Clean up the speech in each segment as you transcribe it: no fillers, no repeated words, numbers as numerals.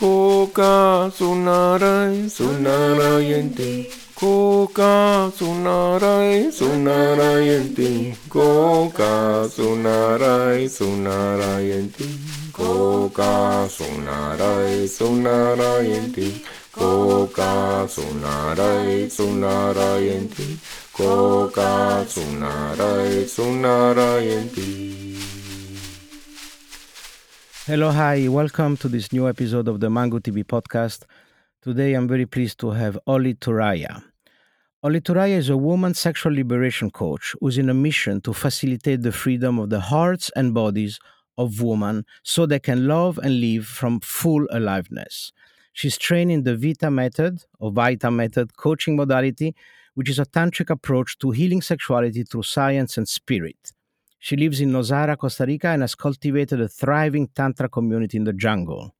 Koka sunarai sunarai en ti. Koka sunarai sunarai en ti. Koka sunarai sunarai en ti. Koka sunarai sunarai en ti. Koka sunarai sunarai en ti. Koka sunarai sunarai en ti. Hello, hi, welcome to this new episode of the Mango TV podcast. Today I'm very pleased to have Holly Turiya. Holly Turiya is a woman sexual liberation coach who's in a mission to facilitate the freedom of the hearts and bodies of women so they can love and live from full aliveness. She's trained in the VITA Method coaching modality, which is a tantric approach to healing sexuality through science and spirit. She lives in Nosara, Costa Rica, and has cultivated a thriving Tantra community in the jungle.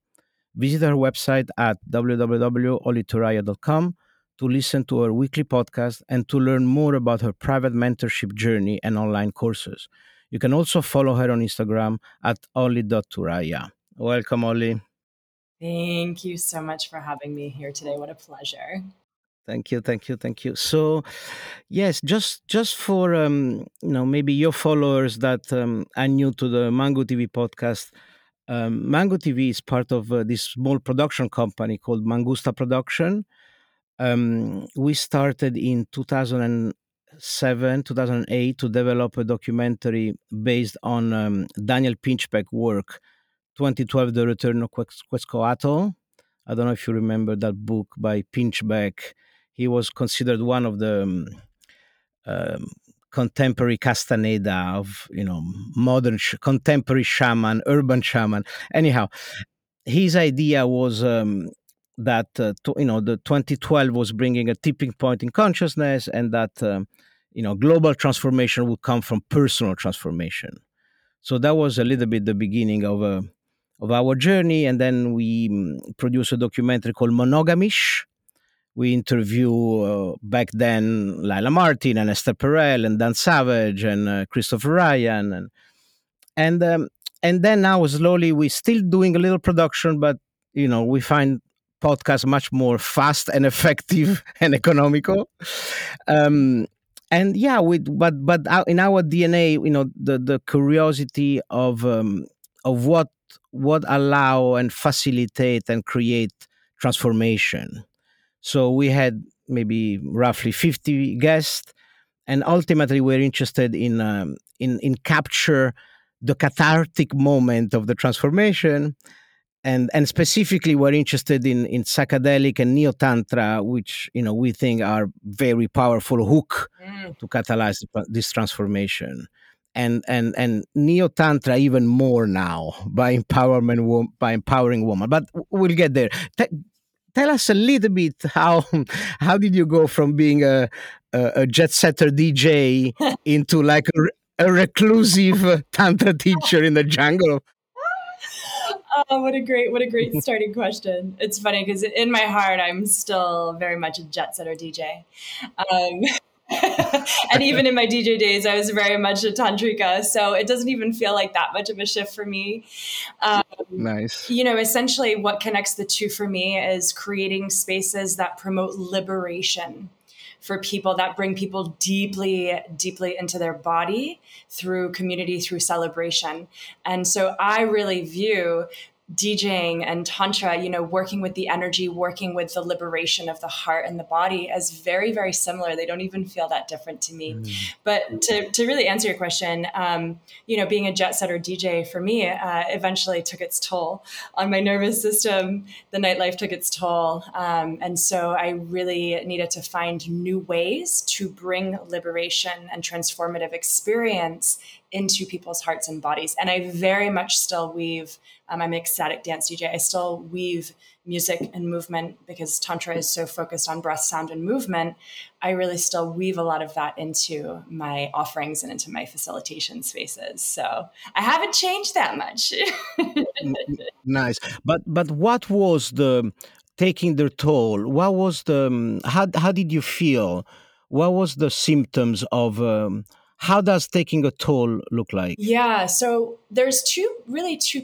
Visit her website at www.hollyturiya.com to listen to her weekly podcast and to learn more about her private mentorship journey and online courses. You can also follow her on Instagram at holly.turiya. Welcome, Holly. Thank you so much for having me here today. What a pleasure. Thank you. So, yes, just for maybe your followers that are new to the Mango TV podcast, Mango TV is part of this small production company called Mangusta Production. We started in 2008 to develop a documentary based on Daniel Pinchbeck work, 2012, The Return of Quetzalcoatl. I don't know if you remember that book by Pinchbeck. He was considered one of the contemporary Castaneda of, modern contemporary shaman, urban shaman. Anyhow, his idea was that, the 2012 was bringing a tipping point in consciousness and that, global transformation would come from personal transformation. So that was a little bit the beginning of our journey. And then we produced a documentary called Monogamish. We interview back then Lila Martin and Esther Perel and Dan Savage and Christopher Ryan and then now slowly we're still doing a little production, but we find podcasts much more fast and effective and economical. But in our DNA, the curiosity of what allow and facilitate and create transformation. So we had maybe roughly 50 guests, and ultimately we're interested in capture the cathartic moment of the transformation, and specifically we're interested in psychedelic and neo-tantra, which we think are very powerful hook to catalyze this transformation, and neo-tantra even more now by empowering women. But we'll get there. Tell us a little bit how did you go from being a jet setter DJ into like a reclusive tantra teacher in the jungle? Oh, what a great starting question. It's funny because in my heart I'm still very much a jet setter DJ. And even in my DJ days, I was very much a tantrika. So it doesn't even feel like that much of a shift for me. Nice. Essentially what connects the two for me is creating spaces that promote liberation for people, that bring people deeply, deeply into their body through community, through celebration. And so I really view DJing and Tantra, working with the energy, working with the liberation of the heart and the body as very, very similar. They don't even feel that different to me. But to really answer your question, being a jet setter DJ for me eventually took its toll on my nervous system. The nightlife took its toll. And so I really needed to find new ways to bring liberation and transformative experience into people's hearts and bodies. And I very much still weave, I'm an ecstatic dance DJ. I still weave music and movement because Tantra is so focused on breath, sound, and movement. I really still weave a lot of that into my offerings and into my facilitation spaces. So I haven't changed that much. Nice. But what was the taking their toll? What was the, how did you feel? What was the symptoms of How does taking a toll look like? Yeah, so there's two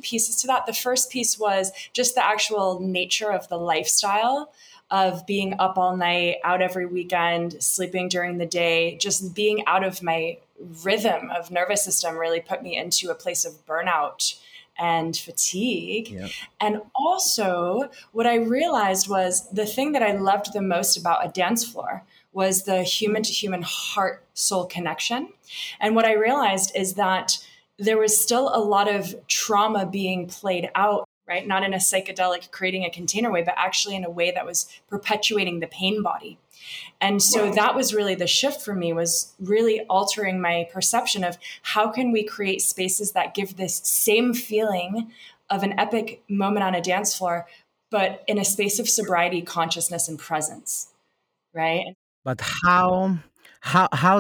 pieces to that. The first piece was just the actual nature of the lifestyle of being up all night, out every weekend, sleeping during the day, just being out of my rhythm of nervous system really put me into a place of burnout and fatigue. Yep. And also what I realized was the thing that I loved the most about a dance floor was the human-to-human heart-soul connection. And what I realized is that there was still a lot of trauma being played out, right? Not in a psychedelic creating a container way, but actually in a way that was perpetuating the pain body. And so that was really the shift for me, was really altering my perception of how can we create spaces that give this same feeling of an epic moment on a dance floor, but in a space of sobriety, consciousness, and presence, right? But how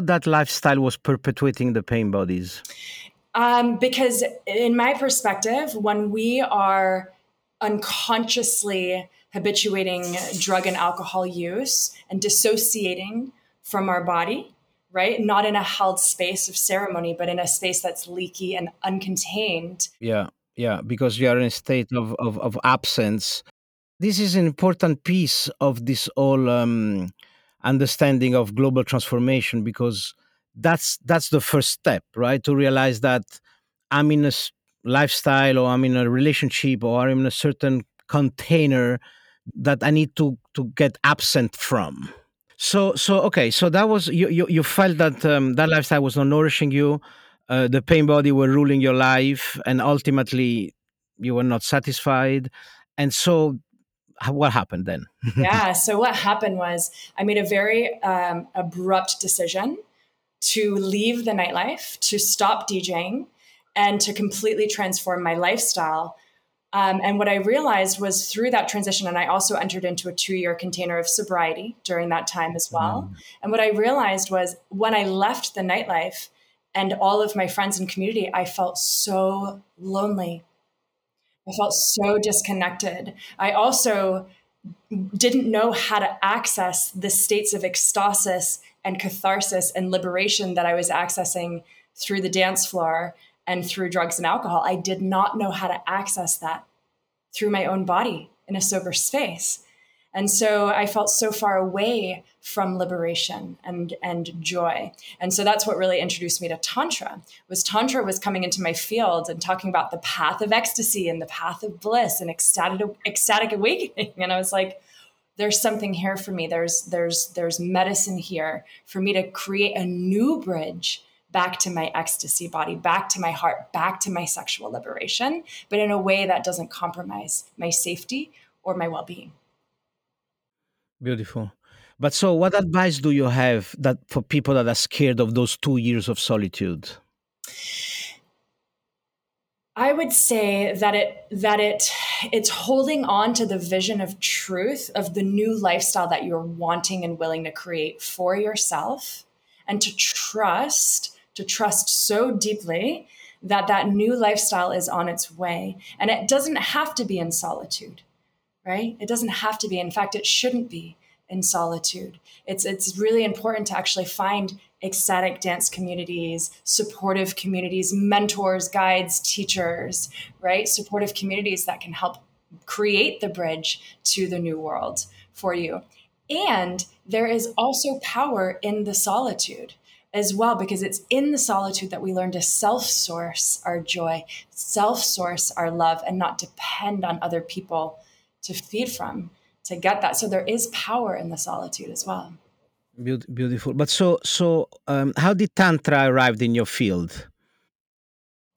that lifestyle was perpetuating the pain bodies? Because in my perspective, when we are unconsciously habituating drug and alcohol use and dissociating from our body, right? Not in a held space of ceremony, but in a space that's leaky and uncontained. Yeah, because you are in a state of absence. This is an important piece of this whole understanding of global transformation, because that's the first step, right? To realize that I'm in a lifestyle, or I'm in a relationship, or I'm in a certain container that I need to get absent from. So that was, you felt that that lifestyle was not nourishing you, the pain body were ruling your life, and ultimately you were not satisfied. And so what happened then? Yeah. So what happened was I made a very abrupt decision to leave the nightlife, to stop DJing, and to completely transform my lifestyle. And what I realized was through that transition, and I also entered into a 2-year container of sobriety during that time as well. And what I realized was when I left the nightlife and all of my friends and community, I felt so lonely. I felt so disconnected. I also didn't know how to access the states of ecstasis and catharsis and liberation that I was accessing through the dance floor and through drugs and alcohol. I did not know how to access that through my own body in a sober space. And so I felt so far away from liberation and joy. And so that's what really introduced me to Tantra was coming into my field and talking about the path of ecstasy and the path of bliss and ecstatic awakening. And I was like, there's something here for me. There's medicine here for me to create a new bridge back to my ecstasy body, back to my heart, back to my sexual liberation, but in a way that doesn't compromise my safety or my well-being. Beautiful. But so what advice do you have that for people that are scared of those 2 years of solitude? I would say that it's holding on to the vision of truth of the new lifestyle that you're wanting and willing to create for yourself, and to trust so deeply that new lifestyle is on its way. And it doesn't have to be in solitude, right? It doesn't have to be. In fact, it shouldn't be in solitude. It's really important to actually find ecstatic dance communities, supportive communities, mentors, guides, teachers, right? Supportive communities that can help create the bridge to the new world for you. And there is also power in the solitude as well, because it's in the solitude that we learn to self-source our joy, self-source our love, and not depend on other people to feed from, to get that. So there is power in the solitude as well. Beautiful. But so how did Tantra arrive in your field?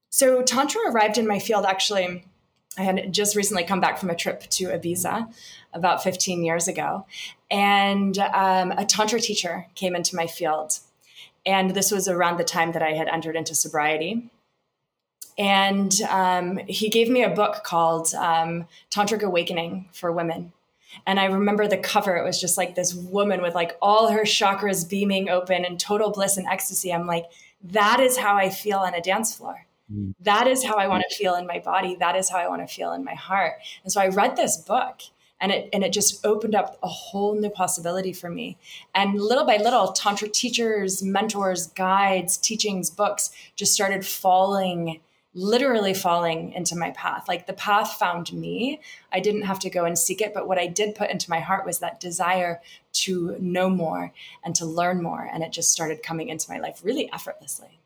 So Tantra arrived in my field, actually, I had just recently come back from a trip to Ibiza about 15 years ago. And a Tantra teacher came into my field. And this was around the time that I had entered into sobriety. And he gave me a book called Tantric Awakening for Women. And I remember the cover, it was just like this woman with like all her chakras beaming open and total bliss and ecstasy. I'm like, that is how I feel on a dance floor. That is how I want to feel in my body. That is how I want to feel in my heart. And so I read this book And it just opened up a whole new possibility for me. And little by little, Tantra teachers, mentors, guides, teachings, books just started literally falling into my path. Like the path found me. I didn't have to go and seek it. But what I did put into my heart was that desire to know more and to learn more. And it just started coming into my life really effortlessly.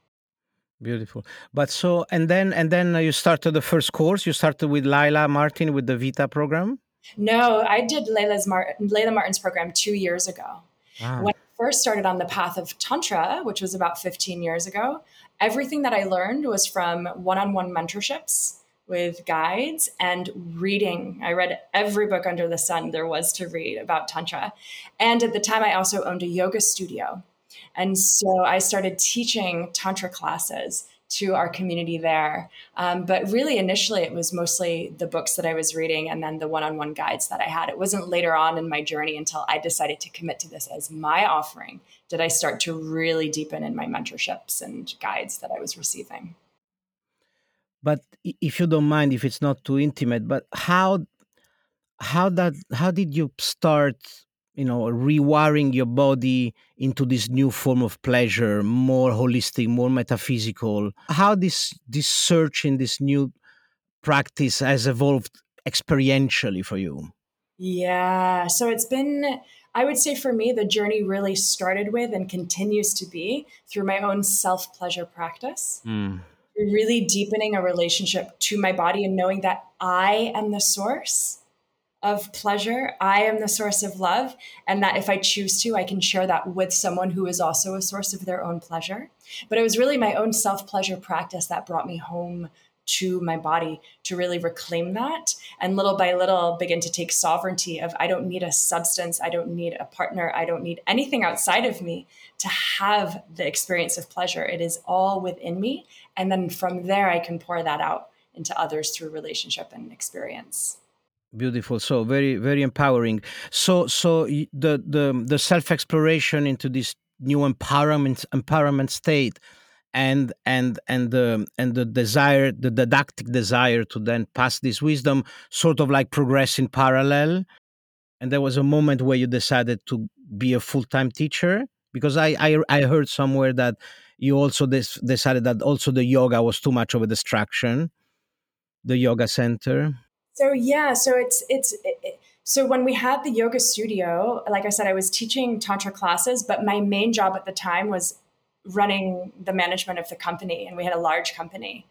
Beautiful. But so, and then you started the first course. You started with Lila Martin with the VITA program? No, I did Lila Martin's program 2 years ago. Wow. When I first started on the path of Tantra, which was about 15 years ago, everything that I learned was from one-on-one mentorships with guides and reading. I read every book under the sun there was to read about Tantra. And at the time, I also owned a yoga studio. And so I started teaching Tantra classes to our community there. But really, initially, it was mostly the books that I was reading and then the one-on-one guides that I had. It wasn't later on in my journey until I decided to commit to this as my offering did I start to really deepen in my mentorships and guides that I was receiving. But if you don't mind, if it's not too intimate, but how did you start, you know, rewiring your body into this new form of pleasure, more holistic, more metaphysical? How this search in this new practice has evolved experientially for you? Yeah, so it's been, I would say for me, the journey really started with and continues to be through my own self-pleasure practice. Really deepening a relationship to my body and knowing that I am the source of pleasure. I am the source of love. And that if I choose to, I can share that with someone who is also a source of their own pleasure. But it was really my own self-pleasure practice that brought me home to my body to really reclaim that. And little by little begin to take sovereignty of, I don't need a substance. I don't need a partner. I don't need anything outside of me to have the experience of pleasure. It is all within me. And then from there, I can pour that out into others through relationship and experience. Beautiful. So very, very empowering. So the self-exploration into this new empowerment state, and the desire, the didactic desire to then pass this wisdom, sort of like progress in parallel. And there was a moment where you decided to be a full-time teacher, because I heard somewhere that you also decided that also the yoga was too much of a distraction, the yoga center. So yeah, so when we had the yoga studio, like I said, I was teaching Tantra classes, but my main job at the time was running the management of the company, and we had a large company.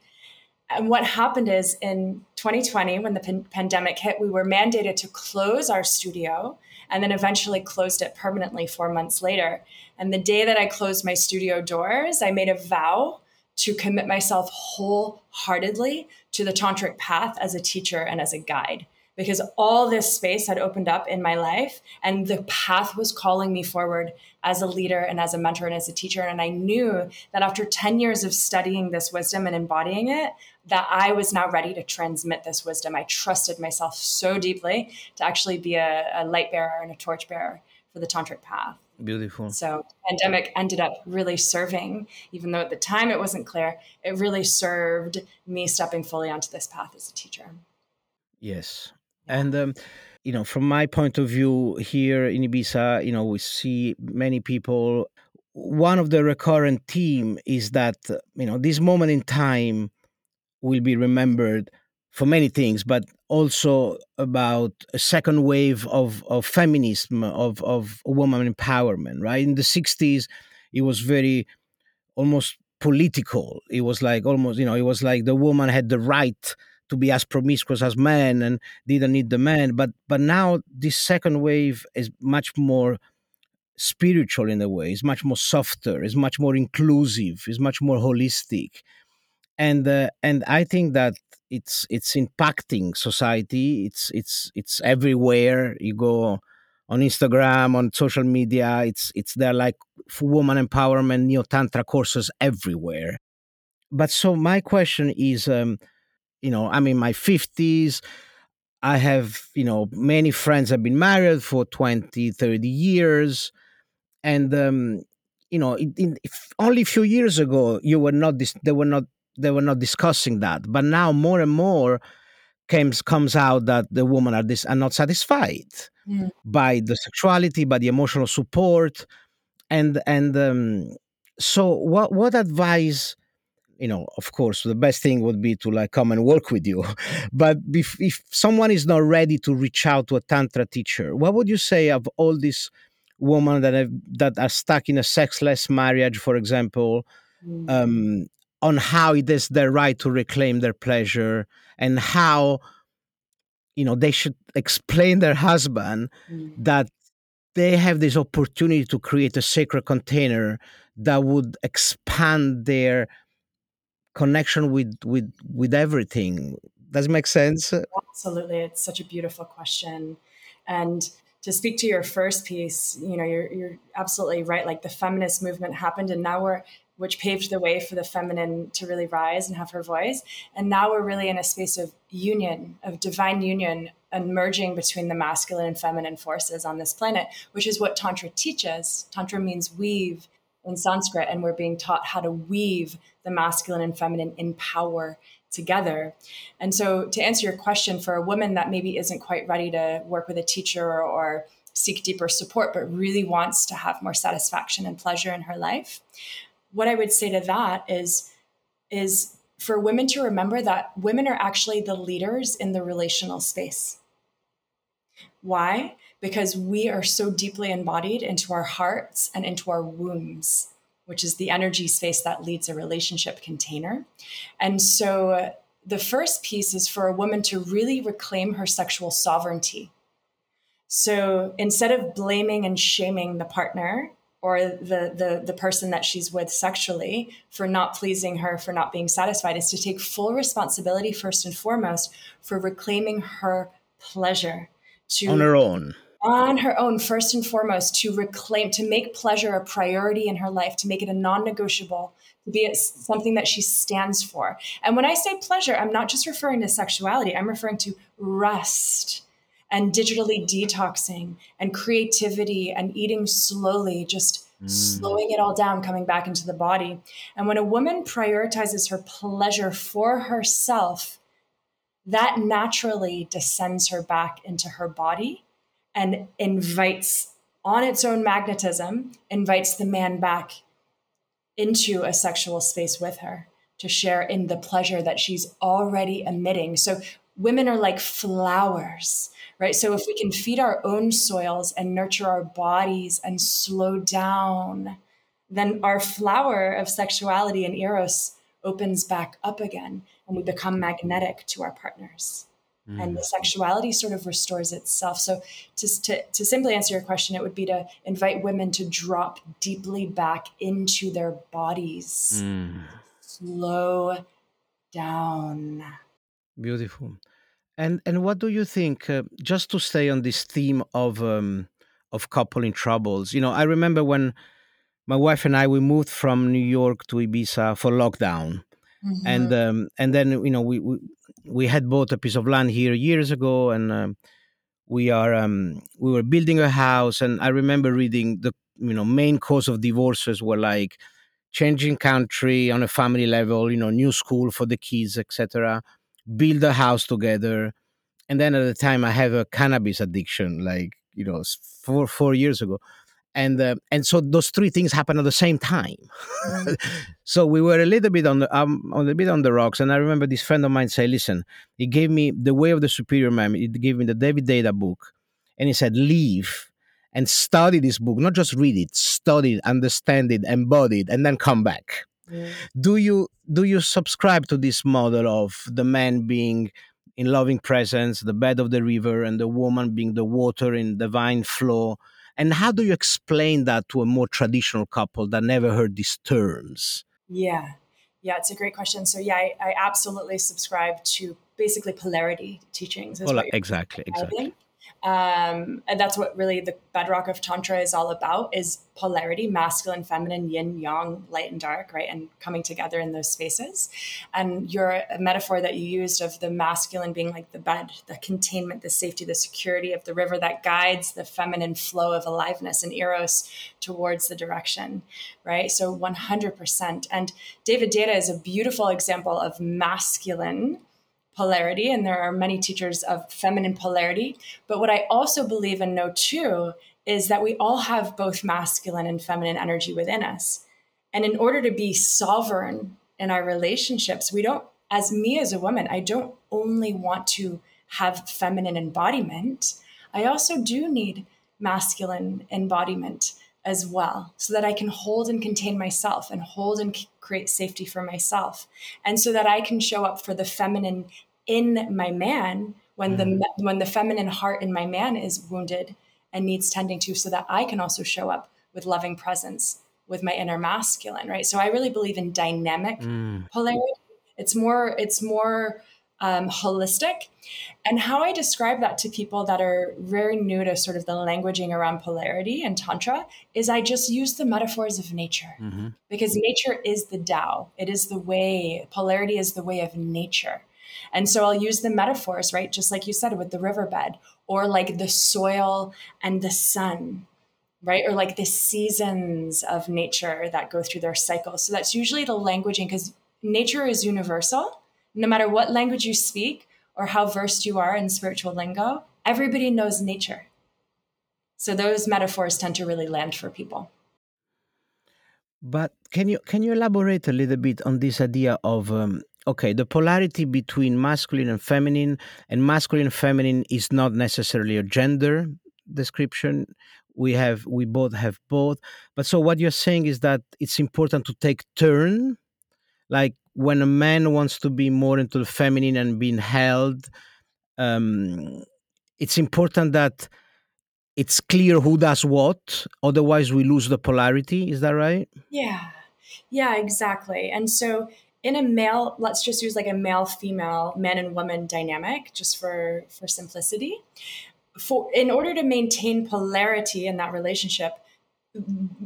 And what happened is in 2020, when the pandemic hit, we were mandated to close our studio and then eventually closed it permanently 4 months later. And the day that I closed my studio doors, I made a vow to commit myself wholeheartedly to the tantric path as a teacher and as a guide, because all this space had opened up in my life and the path was calling me forward as a leader and as a mentor and as a teacher. And I knew that after 10 years of studying this wisdom and embodying it, that I was now ready to transmit this wisdom. I trusted myself so deeply to actually be a light bearer and a torch bearer for the tantric path. Beautiful. So pandemic ended up really serving, even though at the time it wasn't clear, it really served me stepping fully onto this path as a teacher. Yes. And, you know, from my point of view here in Ibiza, you know, we see many people. One of the recurrent theme is that, you know, this moment in time will be remembered for many things, but also about a second wave of feminism, of woman empowerment, right? In the 60s, it was very almost political. It was like almost, you know, it was like the woman had the right to be as promiscuous as men and didn't need the man. But now this second wave is much more spiritual in a way. It's much more softer. It's much more inclusive. It's much more holistic. And I think that it's impacting society. It's everywhere. You go on Instagram, on social media. It's there like woman empowerment, neo tantra courses everywhere. But so my question is, you know, I'm in my 50s. I have, you know, many friends have been married for 20, 30 years, and you know, only a few years ago, you were not. They were not discussing that. But now more and more comes out that the women are not satisfied by the sexuality, by the emotional support, and so what advice? You know, of course, the best thing would be to like come and work with you. But if someone is not ready to reach out to a tantra teacher, what would you say of all these women that are stuck in a sexless marriage, for example, on how it is their right to reclaim their pleasure and how, you know, they should explain their husband that they have this opportunity to create a sacred container that would expand their connection with everything. Does it make sense? Absolutely. It's such a beautiful question. And to speak to your first piece, you know, you're absolutely right. Like the feminist movement happened and now which paved the way for the feminine to really rise and have her voice. And now we're really in a space of union, of divine union, and merging between the masculine and feminine forces on this planet, which is what Tantra teaches. Tantra means weave in Sanskrit, and we're being taught how to weave the masculine and feminine in power together. And so to answer your question, for a woman that maybe isn't quite ready to work with a teacher or seek deeper support, but really wants to have more satisfaction and pleasure in her life, what I would say to that is for women to remember that women are actually the leaders in the relational space. Why? Because we are so deeply embodied into our hearts and into our wombs, which is the energy space that leads a relationship container. And so the first piece is for a woman to really reclaim her sexual sovereignty. So instead of blaming and shaming the partner or the person that she's with sexually for not pleasing her, for not being satisfied, is to take full responsibility first and foremost for reclaiming her pleasure. On her own, first and foremost, to reclaim, to make pleasure a priority in her life, to make it a non-negotiable, to be something that she stands for. And when I say pleasure, I'm not just referring to sexuality. I'm referring to rest and digitally detoxing and creativity and eating slowly, just slowing it all down, coming back into the body. And when a woman prioritizes her pleasure for herself, that naturally descends her back into her body and invites, on its own magnetism, invites the man back into a sexual space with her to share in the pleasure that she's already emitting. So women are like flowers, right? So if we can feed our own soils and nurture our bodies and slow down, then our flower of sexuality and eros opens back up again, and we become magnetic to our partners. And the sexuality sort of restores itself. So to simply answer your question, it would be to invite women to drop deeply back into their bodies. Slow down. Beautiful. And what do you think, just to stay on this theme of couple in troubles, you know, I remember when my wife and I, we moved from New York to Ibiza for lockdown. Mm-hmm. And then, you know, we had bought a piece of land here years ago, and we were building a house. And I remember reading the, you know, main cause of divorces were like changing country on a family level, you know, new school for the kids, etc. Build a house together. And then at the time I have a cannabis addiction, like, you know, four years ago. And so those three things happened at the same time. So we were a little bit on the rocks. And I remember this friend of mine say, "Listen," he gave me The Way of the Superior Man. He gave me the David Deida book, and he said, "Leave and study this book. Not just read it, study it, understand it, embody it, and then come back." Mm. Do you subscribe to this model of the man being in loving presence, the bed of the river, and the woman being the water in divine flow? And how do you explain that to a more traditional couple that never heard these terms? Yeah, it's a great question. So yeah, I absolutely subscribe to basically polarity teachings. Exactly. And that's what really the bedrock of Tantra is all about, is polarity, masculine, feminine, yin, yang, light and dark, right? And coming together in those spaces. And your metaphor that you used of the masculine being like the bed, the containment, the safety, the security of the river that guides the feminine flow of aliveness and eros towards the direction, right? So 100%. And David Deida is a beautiful example of masculine polarity, and there are many teachers of feminine polarity. But what I also believe and know too is that we all have both masculine and feminine energy within us. And in order to be sovereign in our relationships, we don't, as me as a woman, I don't only want to have feminine embodiment. I also do need masculine embodiment as well, so that I can hold and contain myself and hold and create safety for myself. And so that I can show up for the feminine in my man when the feminine heart in my man is wounded and needs tending to, so that I can also show up with loving presence with my inner masculine, right? So I really believe in dynamic polarity. It's more holistic. And how I describe that to people that are very new to sort of the languaging around polarity and Tantra is I just use the metaphors of nature, because nature is the Tao. It is the way. Polarity is the way of nature. And so I'll use the metaphors, right? Just like you said, with the riverbed, or like the soil and the sun, right? Or like the seasons of nature that go through their cycles. So that's usually the languaging, because nature is universal. No matter what language you speak or how versed you are in spiritual lingo, everybody knows nature. So those metaphors tend to really land for people. But can you elaborate a little bit on this idea of, the polarity between masculine and feminine, and masculine and feminine is not necessarily a gender description. We both have both. But so what you're saying is that it's important to take turn, like, when a man wants to be more into the feminine and being held, it's important that it's clear who does what. Otherwise, we lose the polarity. Is that right? Yeah, exactly. And so in a male, let's just use like a male-female, man and woman dynamic, just for simplicity. In order to maintain polarity in that relationship,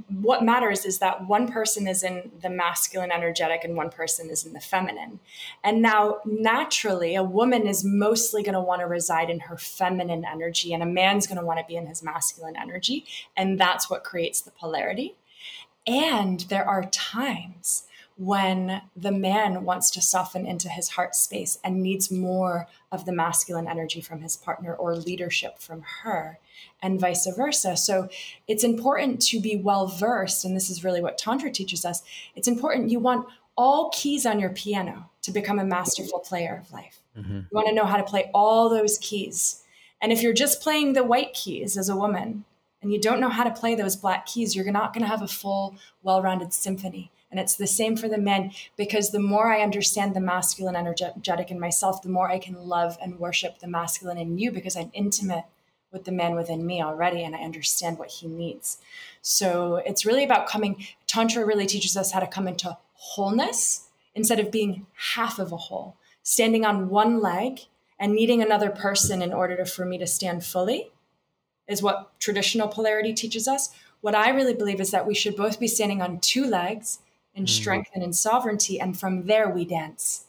what matters is that one person is in the masculine energetic and one person is in the feminine. And now, naturally, a woman is mostly going to want to reside in her feminine energy, and a man's going to want to be in his masculine energy. And that's what creates the polarity. And there are times when the man wants to soften into his heart space and needs more of the masculine energy from his partner or leadership from her, and vice versa. So it's important to be well-versed, and this is really what Tantra teaches us. It's important. You want all keys on your piano to become a masterful player of life. You want to know how to play all those keys. And if you're just playing the white keys as a woman and you don't know how to play those black keys, you're not going to have a full, well-rounded symphony. And it's the same for the men, because the more I understand the masculine energetic in myself, the more I can love and worship the masculine in you, because I'm intimate with the man within me already and I understand what he needs. So it's really about coming. Tantra really teaches us how to come into wholeness instead of being half of a whole, standing on one leg and needing another person in order for me to stand fully is what traditional polarity teaches us. What I really believe is that we should both be standing on two legs in strength and in sovereignty. And from there we dance.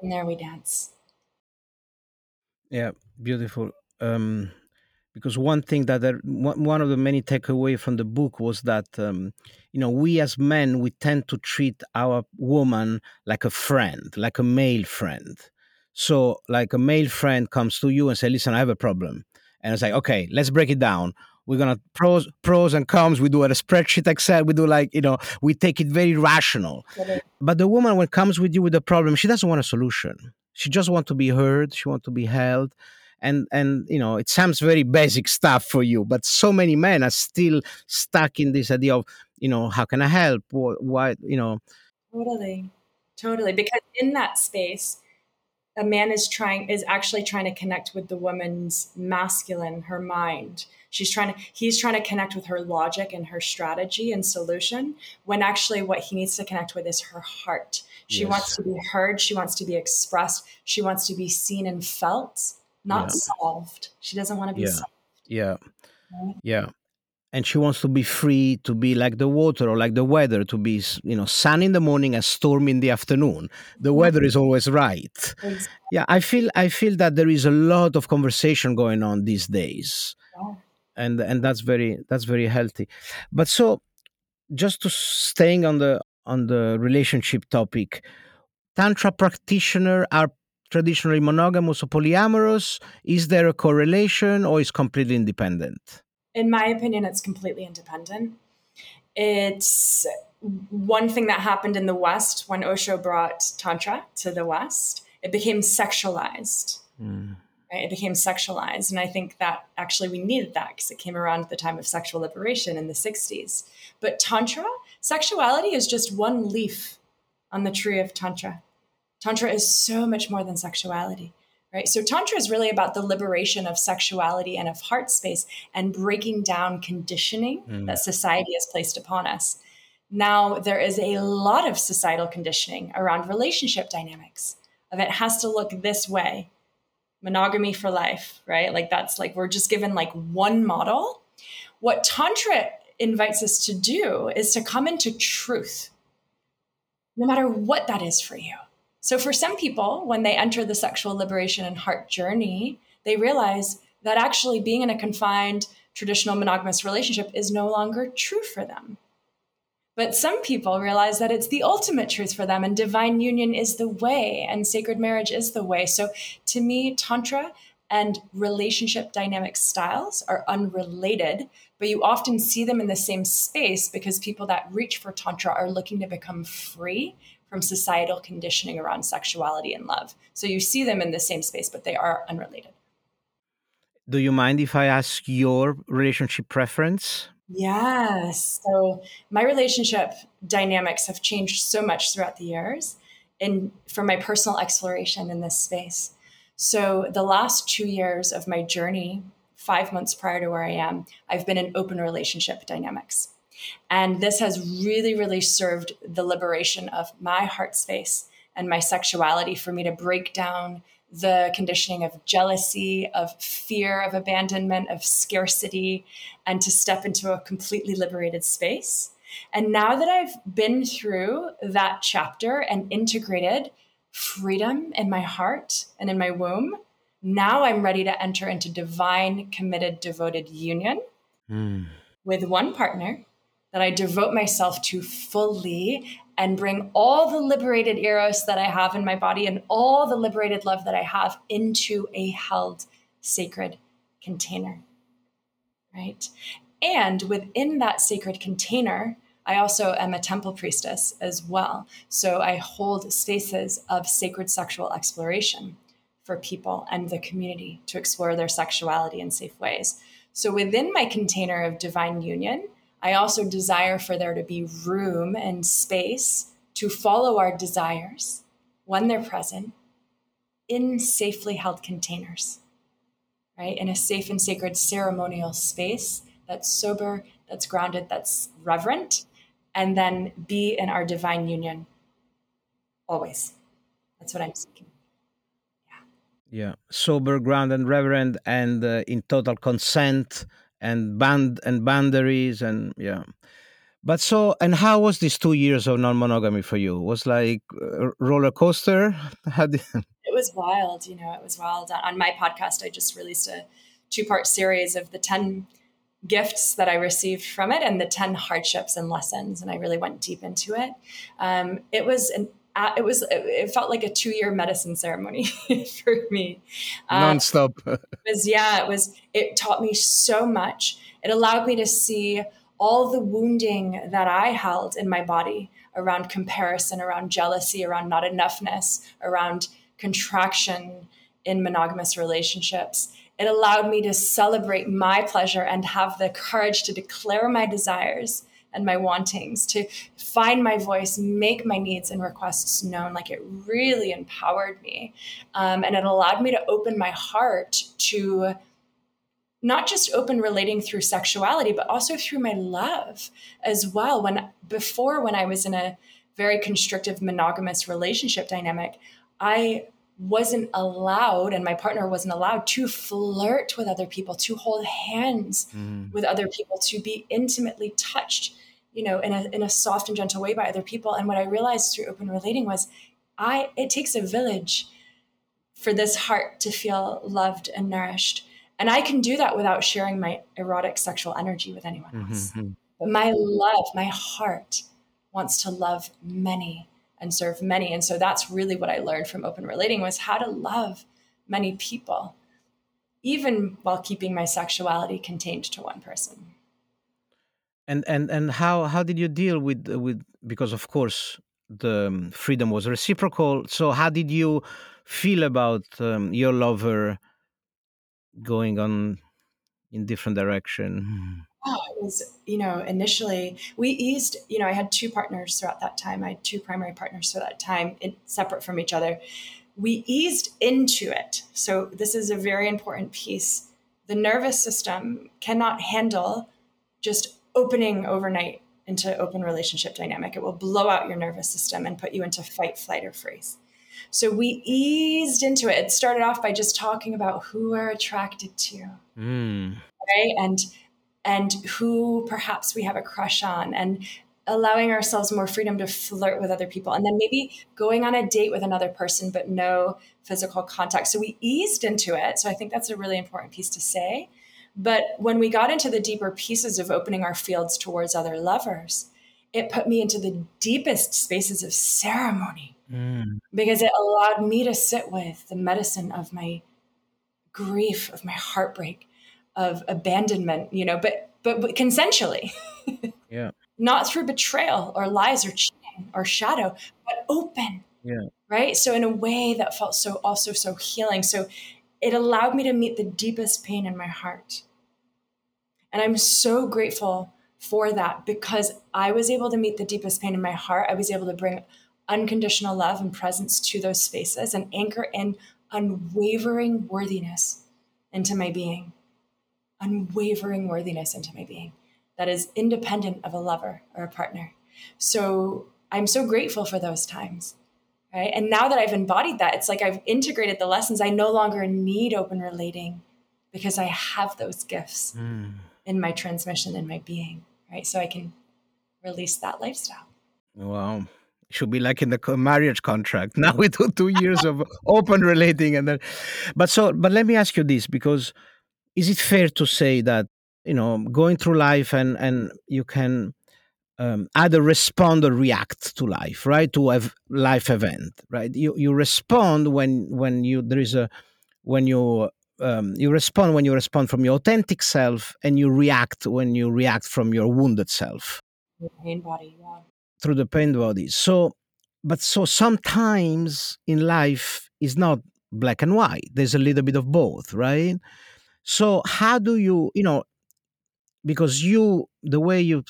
Yeah, beautiful. Because one thing that one of the many takeaways from the book was that, we as men, we tend to treat our woman like a friend, like a male friend. So like a male friend comes to you and say, listen, I have a problem. And it's like, okay, let's break it down. We're going to pros and cons. We do a spreadsheet Excel. We do we take it very rational. But the woman, when it comes with you with a problem, she doesn't want a solution. She just wants to be heard. She wants to be held. And it sounds very basic stuff for you, but so many men are still stuck in this idea of, how can I help? Why? Totally. Because in that space, a man is actually trying to connect with the woman's masculine, her mind. He's trying to connect with her logic and her strategy and solution, when actually what he needs to connect with is her heart. She wants to be heard. She wants to be expressed. She wants to be seen and felt, not solved. She doesn't want to be solved. Yeah. And she wants to be free, to be like the water or like the weather, to be, sun in the morning and storm in the afternoon. The weather is always right. Exactly. Yeah, I feel that there is a lot of conversation going on these days, and that's very healthy. But so, just to staying on the relationship topic, Tantra practitioners are traditionally monogamous or polyamorous? Is there a correlation, or is completely independent? In my opinion, it's completely independent. It's one thing that happened in the West when Osho brought Tantra to the West. It became sexualized. Mm. Right? It became sexualized. And I think that actually we needed that because it came around at the time of sexual liberation in the 60s. But Tantra, sexuality is just one leaf on the tree of Tantra. Tantra is so much more than sexuality, right? So Tantra is really about the liberation of sexuality and of heart space and breaking down conditioning that society has placed upon us. Now, there is a lot of societal conditioning around relationship dynamics of it has to look this way, monogamy for life, right? Like that's like, we're just given like one model. What Tantra invites us to do is to come into truth, no matter what that is for you. So for some people, when they enter the sexual liberation and heart journey, they realize that actually being in a confined, traditional monogamous relationship is no longer true for them. But some people realize that it's the ultimate truth for them, and divine union is the way, and sacred marriage is the way. So to me, Tantra and relationship dynamic styles are unrelated, but you often see them in the same space because people that reach for Tantra are looking to become free from societal conditioning around sexuality and love. So you see them in the same space, but they are unrelated. Do you mind if I ask your relationship preference? Yes. So my relationship dynamics have changed so much throughout the years and from my personal exploration in this space. So the last 2 years of my journey, 5 months prior to where I am, I've been in open relationship dynamics. And this has really, really served the liberation of my heart space and my sexuality for me to break down the conditioning of jealousy, of fear, of abandonment, of scarcity, and to step into a completely liberated space. And now that I've been through that chapter and integrated freedom in my heart and in my womb, now I'm ready to enter into divine, committed, devoted union with one partner that I devote myself to fully and bring all the liberated eros that I have in my body and all the liberated love that I have into a held sacred container, right? And within that sacred container, I also am a temple priestess as well. So I hold spaces of sacred sexual exploration for people and the community to explore their sexuality in safe ways. So within my container of divine union, I also desire for there to be room and space to follow our desires when they're present in safely held containers, right? In a safe and sacred ceremonial space that's sober, that's grounded, that's reverent, and then be in our divine union always. That's what I'm seeking. Yeah. Yeah. Sober, grounded, and reverent, and in total consent and boundaries and yeah. But so, and how was these 2 years of non-monogamy for you? It was like a roller coaster? It was wild, it was wild. On my podcast, I just released a 2-part series of the 10 gifts that I received from it and the 10 hardships and lessons. And I really went deep into it. It felt like a 2-year medicine ceremony for me. Nonstop. It taught me so much. It allowed me to see all the wounding that I held in my body around comparison, around jealousy, around not enoughness, around contraction in monogamous relationships. It allowed me to celebrate my pleasure and have the courage to declare my desires and my wantings, to find my voice, make my needs and requests known. Like it really empowered me. And it allowed me to open my heart to not just open relating through sexuality, but also through my love as well. Before when I was in a very constrictive monogamous relationship dynamic, I wasn't allowed, and my partner wasn't allowed, to flirt with other people, to hold hands with other people, to be intimately touched, in a soft and gentle way by other people. And what I realized through open relating was it takes a village for this heart to feel loved and nourished. And I can do that without sharing my erotic sexual energy with anyone else. Mm-hmm. But my love, my heart wants to love many and serve many. And so that's really what I learned from open relating, was how to love many people, even while keeping my sexuality contained to one person. And how did you deal with, because of course the freedom was reciprocal. So how did you feel about your lover going on in different direction? Oh, it was, initially we eased, I had two partners throughout that time. I had two primary partners throughout that time, separate from each other. We eased into it. So this is a very important piece. The nervous system cannot handle just opening overnight into open relationship dynamic. It will blow out your nervous system and put you into fight, flight, or freeze. So we eased into it. It started off by just talking about who we're attracted to, right? And who perhaps we have a crush on, and allowing ourselves more freedom to flirt with other people. And then maybe going on a date with another person, but no physical contact. So we eased into it. So I think that's a really important piece to say. But when we got into the deeper pieces of opening our fields towards other lovers, it put me into the deepest spaces of ceremony, because it allowed me to sit with the medicine of my grief, of my heartbreak, of abandonment, but consensually. Yeah. Not through betrayal or lies or cheating or shadow, but open. Yeah. Right. So in a way that felt so healing. So it allowed me to meet the deepest pain in my heart. And I'm so grateful for that, because I was able to meet the deepest pain in my heart. I was able to bring unconditional love and presence to those spaces and anchor in unwavering worthiness into my being. Unwavering worthiness into my being that is independent of a lover or a partner. So I'm so grateful for those times. Right? And now that I've embodied that, it's like I've integrated the lessons. I no longer need open relating because I have those gifts in my transmission, in my being, right? So I can release that lifestyle. Wow. Should be like in the marriage contract. Now we do 2 years of open relating. And then, but let me ask you this, because is it fair to say that, going through life and you can either respond or react to life, right? To a life event, right? You respond when you respond from your authentic self, and you react when you react from your wounded self. The pain body, yeah. Through the pain body. So sometimes in life is not black and white. There's a little bit of both, right? So how do you, because the way you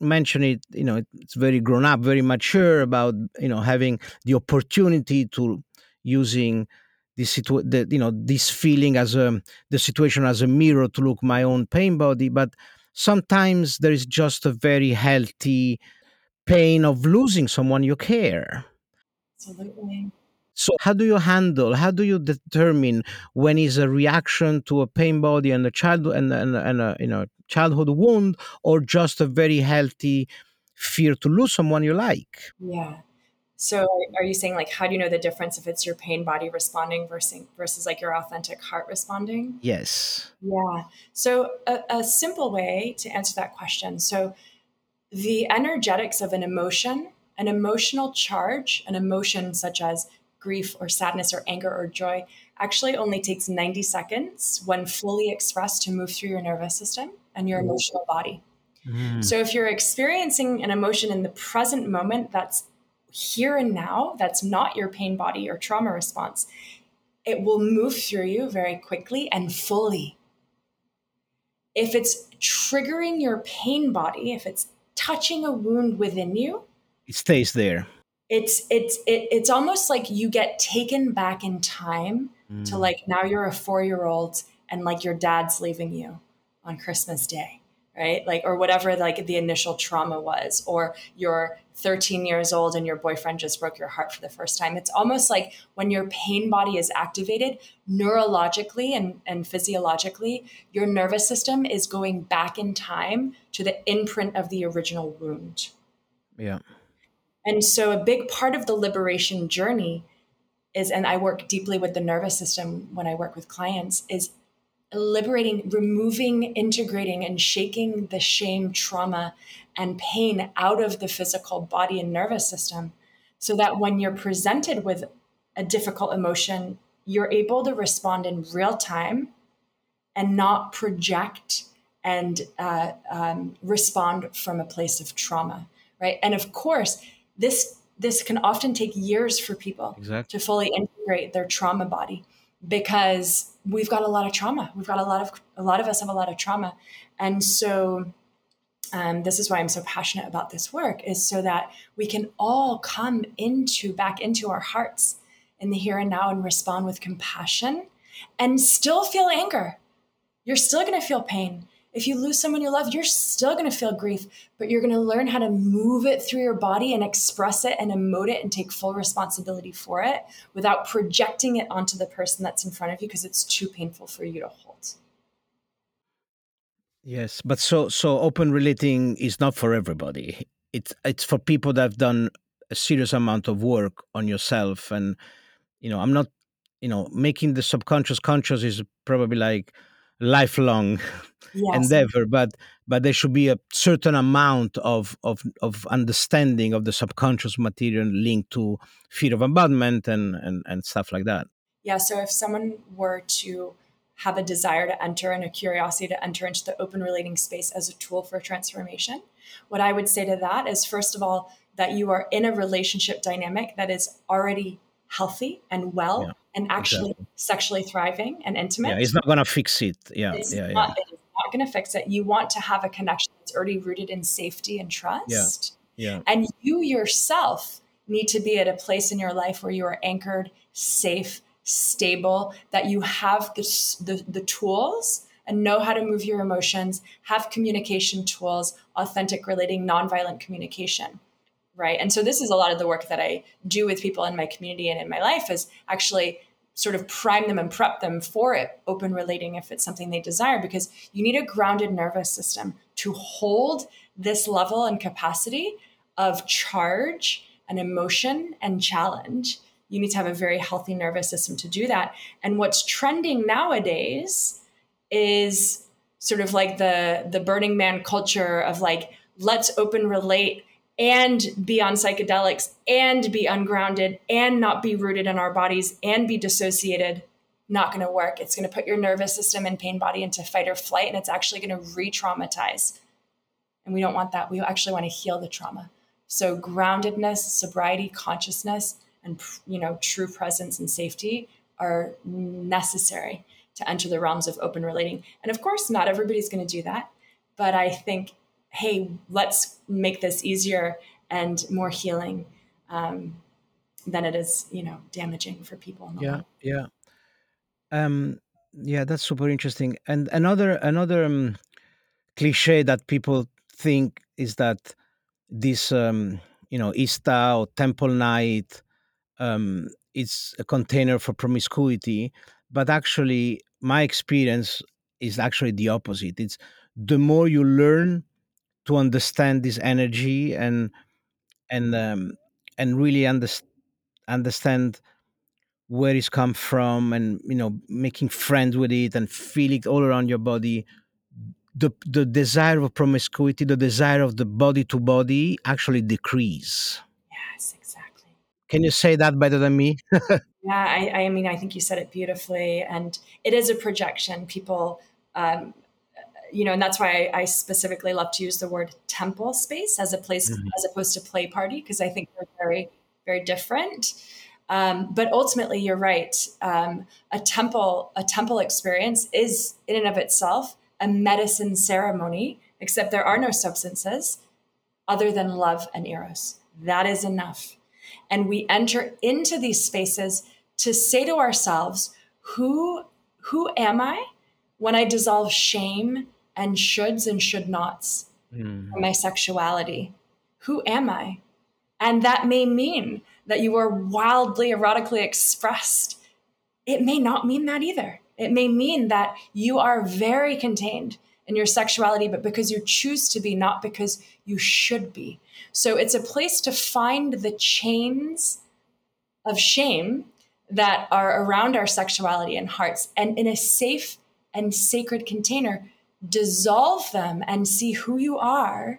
mention it, it's very grown up, very mature about, having the opportunity to using this feeling as the situation as a mirror to look my own pain body. But sometimes there is just a very healthy pain of losing someone you care. Absolutely. So how do you determine when is a reaction to a pain body and a child and a childhood wound, or just a very healthy fear to lose someone you like? Yeah. So are you saying, like, how do you know the difference if it's your pain body responding versus like your authentic heart responding? Yes. Yeah. So a simple way to answer that question. So the energetics of an emotional charge, an emotion such as grief or sadness or anger or joy, actually only takes 90 seconds when fully expressed to move through your nervous system and your emotional body. So if you're experiencing an emotion in the present moment that's here and now, that's not your pain body or trauma response, it will move through you very quickly and fully. If it's triggering your pain body, if it's touching a wound within you, it stays there. It's almost like you get taken back in time to, like, now you're a 4-year-old and, like, your dad's leaving you on Christmas Day, right? Like, or whatever, like, the initial trauma was, or you're 13 years old and your boyfriend just broke your heart for the first time. It's almost like when your pain body is activated neurologically and physiologically, your nervous system is going back in time to the imprint of the original wound. Yeah. And so a big part of the liberation journey is, and I work deeply with the nervous system when I work with clients, is liberating, removing, integrating, and shaking the shame, trauma, and pain out of the physical body and nervous system so that when you're presented with a difficult emotion, you're able to respond in real time and not project and respond from a place of trauma, right? And of course, this can often take years for people to fully integrate their trauma body, because we've got a lot of trauma. We've got a lot of us have a lot of trauma. And so this is why I'm so passionate about this work, is so that we can all come back into our hearts in the here and now and respond with compassion and still feel anger. You're still going to feel pain. If you lose someone you love, you're still going to feel grief, but you're going to learn how to move it through your body and express it and emote it and take full responsibility for it without projecting it onto the person that's in front of you, because it's too painful for you to hold. Yes, but so open relating is not for everybody. It's for people that have done a serious amount of work on yourself. And, I'm not, making the subconscious conscious is probably like lifelong endeavor, but there should be a certain amount of understanding of the subconscious material linked to fear of abandonment and stuff like that. Yeah. So if someone were to have a desire to enter and a curiosity to enter into the open relating space as a tool for transformation, what I would say to that is, first of all, that you are in a relationship dynamic that is already healthy and well and actually sexually thriving and intimate. Yeah, it's not going to fix it. It is not going to fix it. You want to have a connection that's already rooted in safety and trust. Yeah. And you yourself need to be at a place in your life where you are anchored, safe, stable, that you have the tools and know how to move your emotions, have communication tools, authentic relating, nonviolent communication. Right. And so this is a lot of the work that I do with people in my community and in my life, is actually sort of prime them and prep them for it, open relating, if it's something they desire, because you need a grounded nervous system to hold this level and capacity of charge and emotion and challenge. You need to have a very healthy nervous system to do that. And what's trending nowadays is sort of like the Burning Man culture of like, let's open relate and be on psychedelics and be ungrounded and not be rooted in our bodies and be dissociated. Not going to work. It's going to put your nervous system and pain body into fight or flight, and it's actually going to re-traumatize. And we don't want that. We actually want to heal the trauma. So groundedness, sobriety, consciousness, and true presence and safety are necessary to enter the realms of open relating. And of course, not everybody's going to do that. But I think, hey, let's make this easier and more healing than it is, damaging for people. That's super interesting. And another cliche that people think is that this, ISTA or temple night, it's a container for promiscuity. But actually, my experience is actually the opposite. It's the more you learn to understand this energy and really understand where it's come from, and making friends with it and feel it all around your body, the desire of promiscuity, the desire of the body to body actually decrease. Yes, exactly. Can you say that better than me? I think you said it beautifully, and it is a projection. People. And that's why I specifically love to use the word temple space as a place, as opposed to play party, because I think they're very, very different. But ultimately, you're right. A temple experience is in and of itself a medicine ceremony, except there are no substances other than love and eros. That is enough. And we enter into these spaces to say to ourselves, who am I when I dissolve shame and shoulds and should nots from my sexuality? Who am I? And that may mean that you are wildly erotically expressed. It may not mean that either. It may mean that you are very contained in your sexuality, but because you choose to be, not because you should be. So it's a place to find the chains of shame that are around our sexuality and hearts, and in a safe and sacred container, dissolve them and see who you are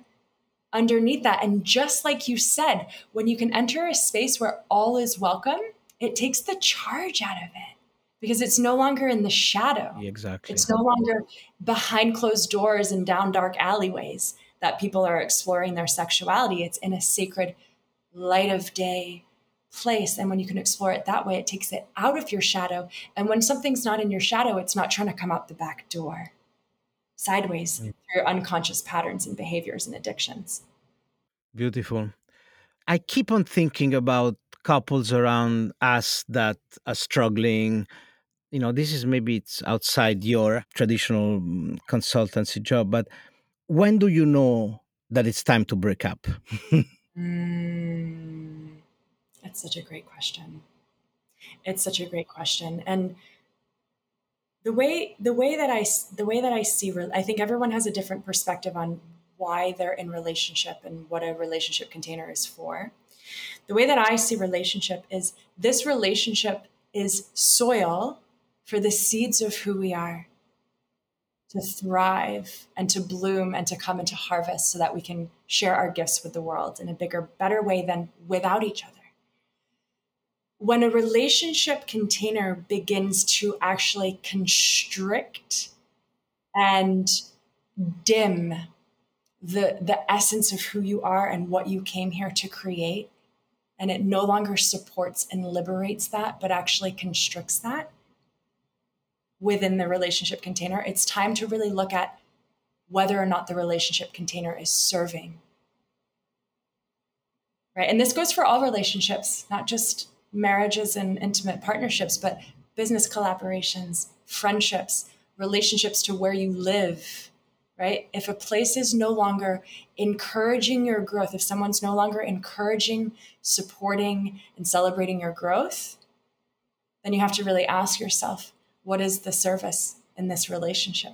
underneath that. And just like you said, when you can enter a space where all is welcome, it takes the charge out of it because it's no longer in the shadow. Exactly. It's no longer behind closed doors and down dark alleyways that people are exploring their sexuality. It's in a sacred light of day place. And when you can explore it that way, it takes it out of your shadow. And when something's not in your shadow, it's not trying to come out the back door sideways through unconscious patterns and behaviors and addictions. Beautiful. I keep on thinking about couples around us that are struggling. You know, this is maybe it's outside your traditional consultancy job, but when do you know that it's time to break up? That's such a great question. It's such a great question. And the way that I see, I think everyone has a different perspective on why they're in relationship and what a relationship container is for. The way that I see relationship is this relationship is soil for the seeds of who we are to thrive and to bloom and to come into harvest so that we can share our gifts with the world in a bigger, better way than without each other. When a relationship container begins to actually constrict and dim the essence of who you are and what you came here to create, and it no longer supports and liberates that, but actually constricts that within the relationship container, it's time to really look at whether or not the relationship container is serving. Right? And this goes for all relationships, not just marriages and intimate partnerships, but business collaborations, friendships, relationships to where you live, right? If a place is no longer encouraging your growth, if someone's no longer encouraging, supporting, and celebrating your growth, then you have to really ask yourself, what is the service in this relationship?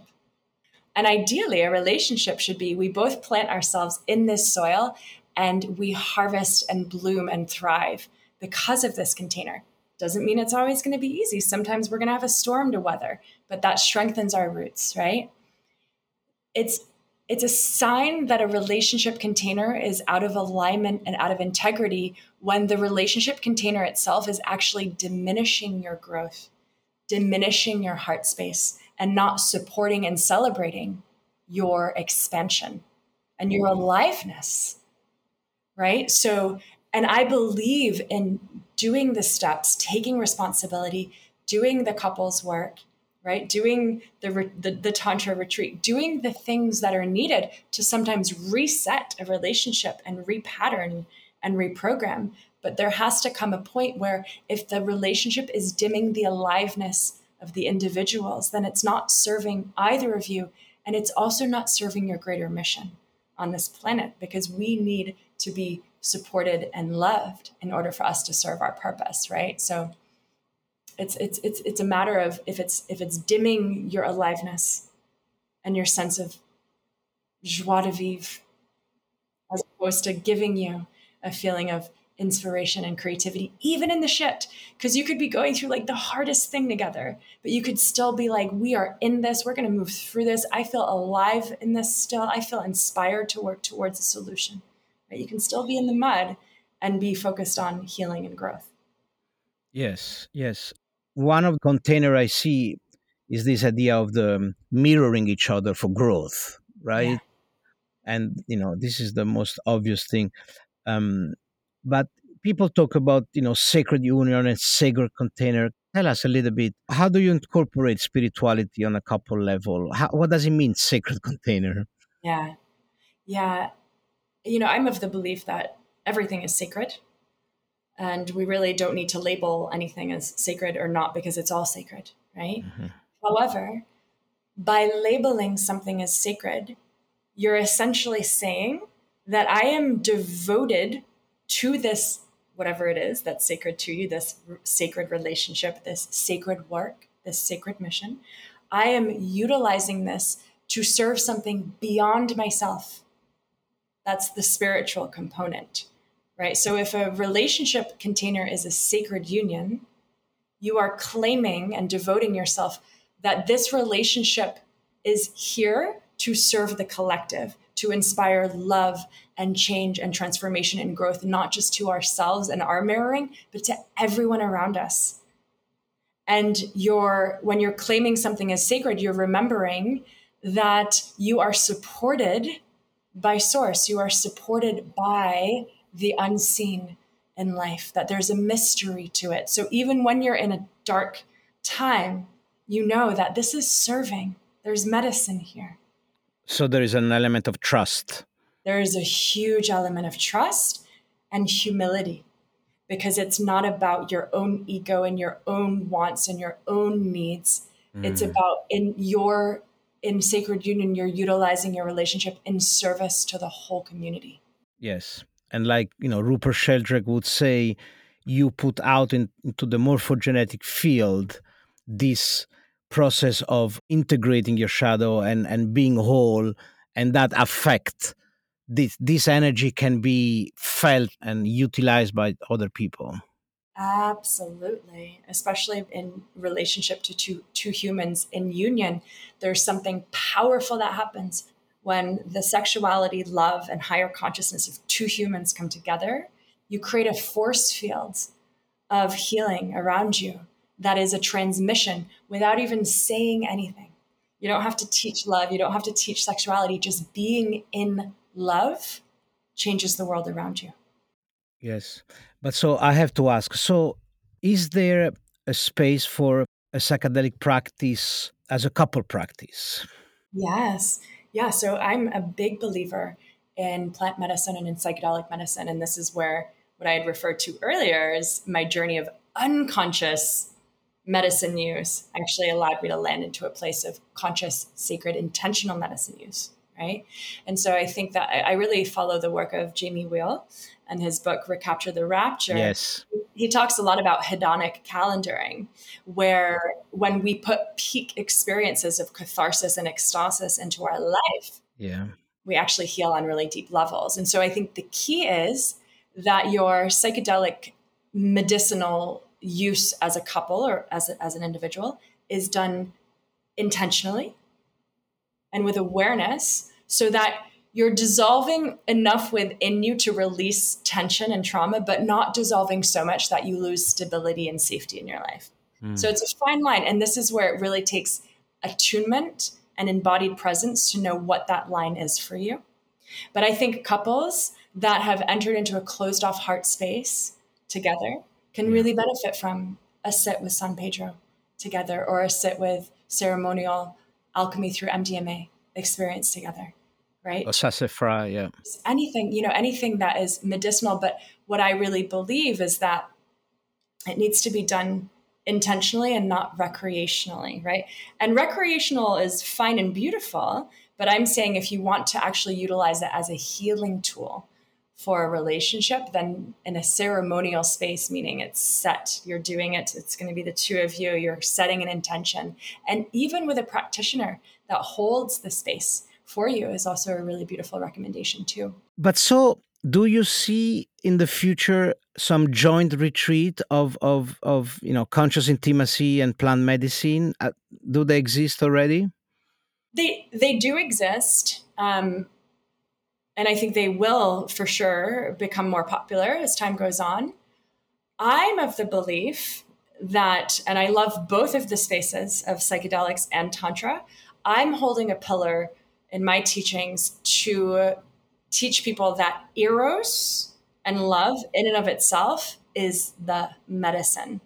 And ideally, a relationship should be, we both plant ourselves in this soil and we harvest and bloom and thrive because of this container. Doesn't mean it's always going to be easy. Sometimes we're going to have a storm to weather, but that strengthens our roots, right? It's a sign that a relationship container is out of alignment and out of integrity when the relationship container itself is actually diminishing your growth, diminishing your heart space, and not supporting and celebrating your expansion and your aliveness, right? So, and I believe in doing the steps, taking responsibility, doing the couple's work, right? Doing the Tantra retreat, doing the things that are needed to sometimes reset a relationship and repattern and reprogram. But there has to come a point where if the relationship is dimming the aliveness of the individuals, then it's not serving either of you. And it's also not serving your greater mission on this planet, because we need to be supported and loved in order for us to serve our purpose, right? So it's a matter of if it's dimming your aliveness and your sense of joie de vivre, as opposed to giving you a feeling of inspiration and creativity, even in the shit, because you could be going through like the hardest thing together, but you could still be like, we are in this, we're going to move through this. I feel alive in this still. I feel inspired to work towards a solution. Right? You can still be in the mud and be focused on healing and growth. Yes, yes. One of the containers I see is this idea of the mirroring each other for growth, right? Yeah. And, you know, this is the most obvious thing. But people talk about, you know, sacred union and sacred container. Tell us a little bit, how do you incorporate spirituality on a couple level? What does it mean, sacred container? Yeah. You know, I'm of the belief that everything is sacred and we really don't need to label anything as sacred or not, because it's all sacred, right? Mm-hmm. However, by labeling something as sacred, you're essentially saying that I am devoted to this, whatever it is that's sacred to you, this sacred relationship, this sacred work, this sacred mission. I am utilizing this to serve something beyond myself. That's the spiritual component, right? So if a relationship container is a sacred union, you are claiming and devoting yourself that this relationship is here to serve the collective, to inspire love and change and transformation and growth, not just to ourselves and our mirroring, but to everyone around us. And when you're claiming something as sacred, you're remembering that you are supported by source. You are supported by the unseen in life, that there's a mystery to it. So even when you're in a dark time, you know that this is serving. There's medicine here. So there is an element of trust. There is a huge element of trust and humility, because it's not about your own ego and your own wants and your own needs. Mm. It's about in sacred union, you're utilizing your relationship in service to the whole community. Yes. And like, Rupert Sheldrake would say, you put out into the morphogenetic field this process of integrating your shadow and being whole, and that affect this energy can be felt and utilized by other people. Absolutely. Especially in relationship to two humans in union, there's something powerful that happens when the sexuality, love, and higher consciousness of two humans come together. You create a force field of healing around you that is a transmission without even saying anything. You don't have to teach love. You don't have to teach sexuality. Just being in love changes the world around you. Yes. But so I have to ask, so is there a space for a psychedelic practice as a couple practice? Yes. Yeah. So I'm a big believer in plant medicine and in psychedelic medicine. And this is where what I had referred to earlier is my journey of unconscious medicine use actually allowed me to land into a place of conscious, sacred, intentional medicine use, right? And so I think that I really follow the work of Jamie Wheel and his book, Recapture the Rapture. Yes. He talks a lot about hedonic calendaring, where when we put peak experiences of catharsis and ecstasis into our life, yeah, we actually heal on really deep levels. And so I think the key is that your psychedelic medicinal use as a couple or as an individual is done intentionally and with awareness, so that you're dissolving enough within you to release tension and trauma, but not dissolving so much that you lose stability and safety in your life. Mm. So it's a fine line. And this is where it really takes attunement and embodied presence to know what that line is for you. But I think couples that have entered into a closed off heart space together can really benefit from a sit with San Pedro together, or a sit with ceremonial alchemy through MDMA experience together, right? Or sassafras, yeah. Anything, anything that is medicinal. But what I really believe is that it needs to be done intentionally and not recreationally, right? And recreational is fine and beautiful, but I'm saying if you want to actually utilize it as a healing tool for a relationship, then in a ceremonial space, meaning it's set, you're doing it, it's going to be the two of you, you're setting an intention. And even with a practitioner that holds the space for you is also a really beautiful recommendation too. But so do you see in the future some joint retreat of conscious intimacy and plant medicine? Do they exist already? They do exist. And I think they will, for sure, become more popular as time goes on. I'm of the belief that, and I love both of the spaces of psychedelics and Tantra, I'm holding a pillar in my teachings to teach people that eros and love in and of itself is the medicine.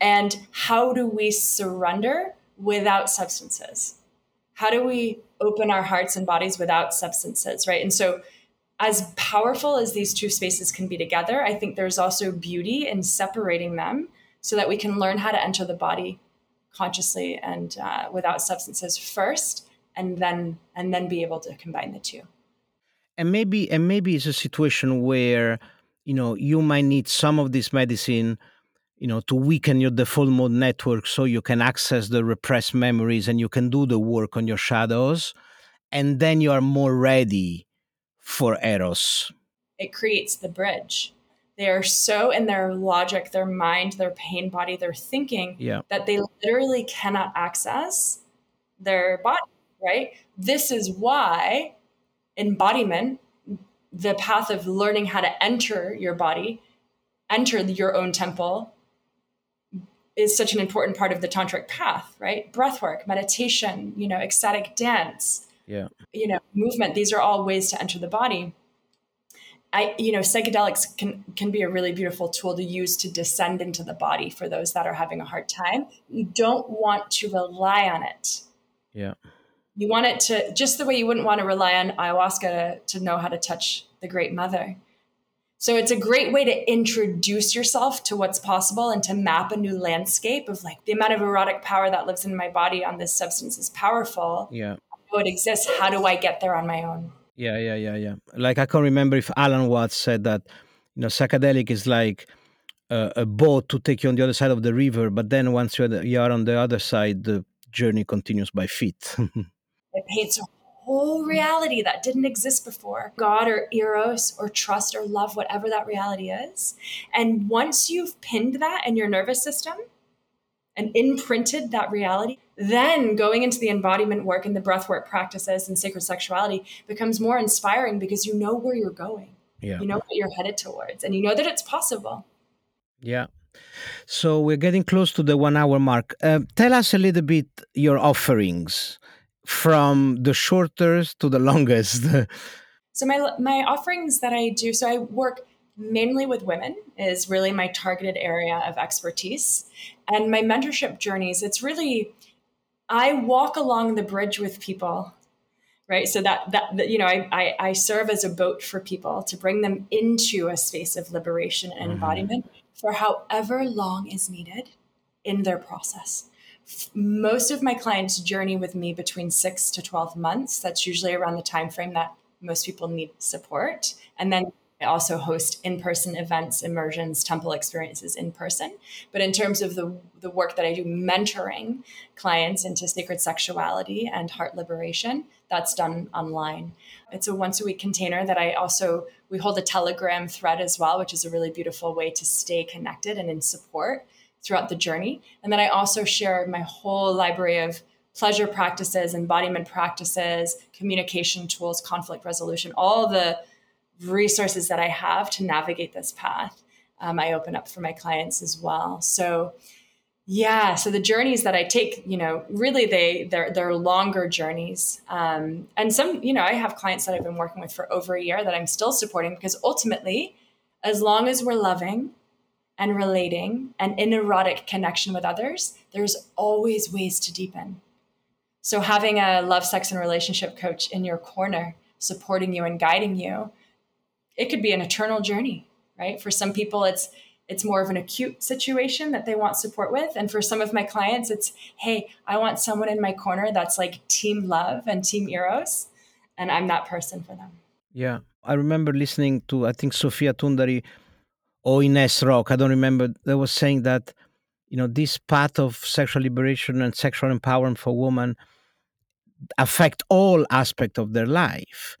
And how do we surrender without substances? How do we open our hearts and bodies without substances, right? And so as powerful as these two spaces can be together, I think there's also beauty in separating them so that we can learn how to enter the body consciously and without substances first, and then be able to combine the two. And maybe it's a situation where, you might need some of this medicine, to weaken your default mode network so you can access the repressed memories and you can do the work on your shadows. And then you are more ready for Eros. It creates the bridge. They are so in their logic, their mind, their pain body, their thinking, that they literally cannot access their body, right? This is why embodiment, the path of learning how to enter your body, enter your own temple, is such an important part of the tantric path, right? Breathwork, meditation, ecstatic dance, movement. These are all ways to enter the body. Psychedelics can be a really beautiful tool to use to descend into the body for those that are having a hard time. You don't want to rely on it. Yeah. You want it to, just the way you wouldn't want to rely on ayahuasca to know how to touch the Great Mother. So it's a great way to introduce yourself to what's possible and to map a new landscape of the amount of erotic power that lives in my body on this substance is powerful. Yeah. I know it exists. How do I get there on my own? Yeah. Like, I can't remember if Alan Watts said that, psychedelic is like a boat to take you on the other side of the river. But then once you are on the other side, the journey continues by feet. It paints a whole reality that didn't exist before. God or eros or trust or love, whatever that reality is. And once you've pinned that in your nervous system and imprinted that reality, then going into the embodiment work and the breath work practices and sacred sexuality becomes more inspiring because you know where you're going. Yeah. You know what you're headed towards and you know that it's possible. Yeah. So we're getting close to the 1 hour mark. Tell us a little bit your offerings from the shortest to the longest. So my offerings that I do, so I work mainly with women is really my targeted area of expertise. And my mentorship journeys, it's really... I walk along the bridge with people, right? So I serve as a boat for people to bring them into a space of liberation and embodiment for however long is needed in their process. Most of my clients journey with me between 6 to 12 months. That's usually around the time frame that most people need support. And then I also host in-person events, immersions, temple experiences in person. But in terms of the work that I do mentoring clients into sacred sexuality and heart liberation, that's done online. It's a once-a-week container that we hold a Telegram thread as well, which is a really beautiful way to stay connected and in support throughout the journey. And then I also share my whole library of pleasure practices, embodiment practices, communication tools, conflict resolution, all the resources that I have to navigate this path. I open up for my clients as well. So the journeys that I take, really they're longer journeys. And some, I have clients that I've been working with for over a year that I'm still supporting because ultimately, as long as we're loving and relating and in erotic connection with others, there's always ways to deepen. So having a love, sex, and relationship coach in your corner, supporting you and guiding you, it could be an eternal journey, right? For some people, it's more of an acute situation that they want support with. And for some of my clients, it's, hey, I want someone in my corner that's like team love and team eros. And I'm that person for them. Yeah. I remember listening to, I think, Sofia Tundari or Ines Rock, I don't remember, that was saying that, this path of sexual liberation and sexual empowerment for women affect all aspects of their life.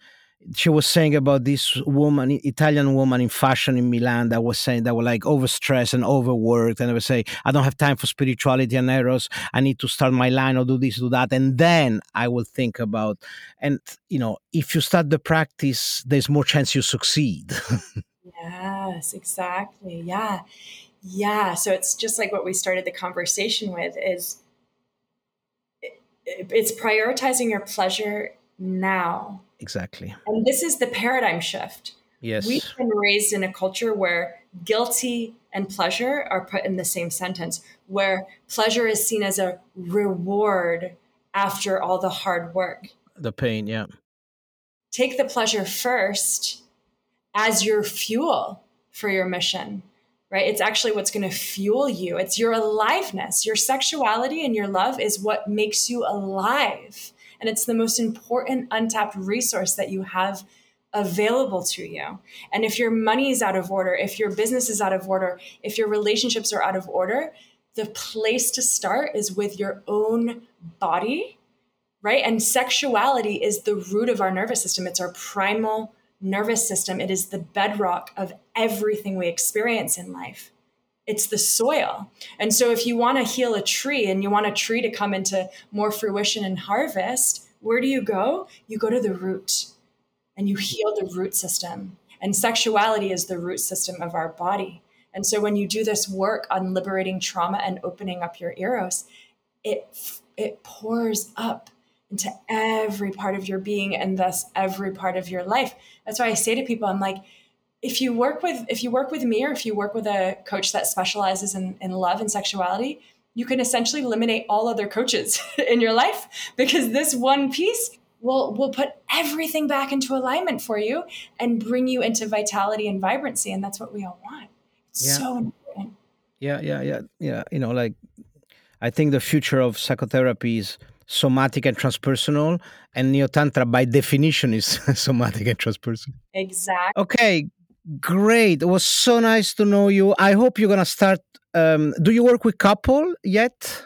She was saying about this woman, Italian woman in fashion in Milan, that was saying they were like overstressed and overworked. And they would say, I don't have time for spirituality and eros. I need to start my line or do this, do that. And then I will think about, and, if you start the practice, there's more chance you succeed. Yes, exactly. Yeah. Yeah. So it's just like what we started the conversation with is it's prioritizing your pleasure now. Exactly. And this is the paradigm shift. Yes. We've been raised in a culture where guilty and pleasure are put in the same sentence, where pleasure is seen as a reward after all the hard work. The pain, yeah. Take the pleasure first as your fuel for your mission, right? It's actually what's going to fuel you. It's your aliveness. Your sexuality and your love is what makes you alive. And it's the most important untapped resource that you have available to you. And if your money is out of order, if your business is out of order, if your relationships are out of order, the place to start is with your own body, right? And sexuality is the root of our nervous system. It's our primal nervous system. It is the bedrock of everything we experience in life. It's the soil. And so if you want to heal a tree and you want a tree to come into more fruition and harvest, where do you go? You go to the root. and you heal the root system. And sexuality is the root system of our body. And so when you do this work on liberating trauma and opening up your eros, it pours up into every part of your being and thus every part of your life. That's why I say to people, I'm like, if you work with me or if you work with a coach that specializes in love and sexuality, you can essentially eliminate all other coaches in your life, because this one piece will put everything back into alignment for you and bring you into vitality and vibrancy. And that's what we all want. It's so important. Yeah. You know, like, I think the future of psychotherapy is somatic and transpersonal, and Neotantra by definition is somatic and transpersonal. Exactly. Okay, great. It was so nice to know you. I hope you're going to start. Do you work with couple yet?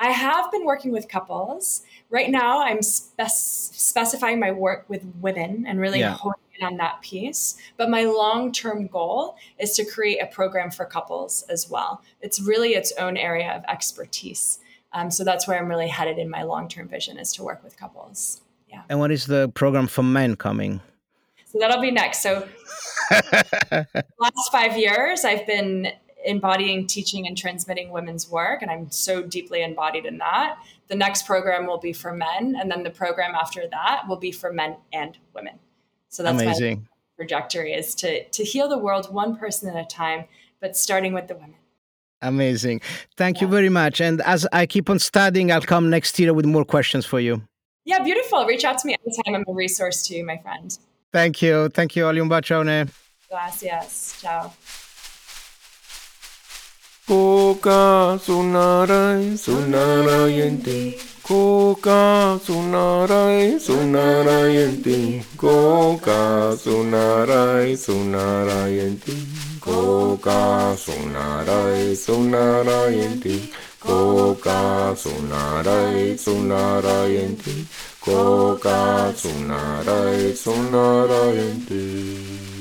I have been working with couples. Right now, I'm specifying my work with women and really honing in on that piece. But my long-term goal is to create a program for couples as well. It's really its own area of expertise. So that's where I'm really headed in my long-term vision, is to work with couples. Yeah. And what is the program for men coming? So that'll be next. So last 5 years, I've been embodying, teaching, and transmitting women's work. And I'm so deeply embodied in that. The next program will be for men. And then the program after that will be for men and women. So that's amazing. My trajectory is to heal the world one person at a time, but starting with the women. Amazing. Thank you very much. And as I keep on studying, I'll come next year with more questions for you. Yeah, beautiful. Reach out to me anytime. I'm a resource to you, my friend. Thank you. Thank you. Olha, bacione. Gracias. Ciao. Coca sonarai, sonarai en ti. Coca sonarai, sonarai en ti. Coca sonarai, sonarai en ti. Coca sonarai, sonarai en ti. Coca sonarai, sonarai en ti. Coca sonarai, sonarai en ti.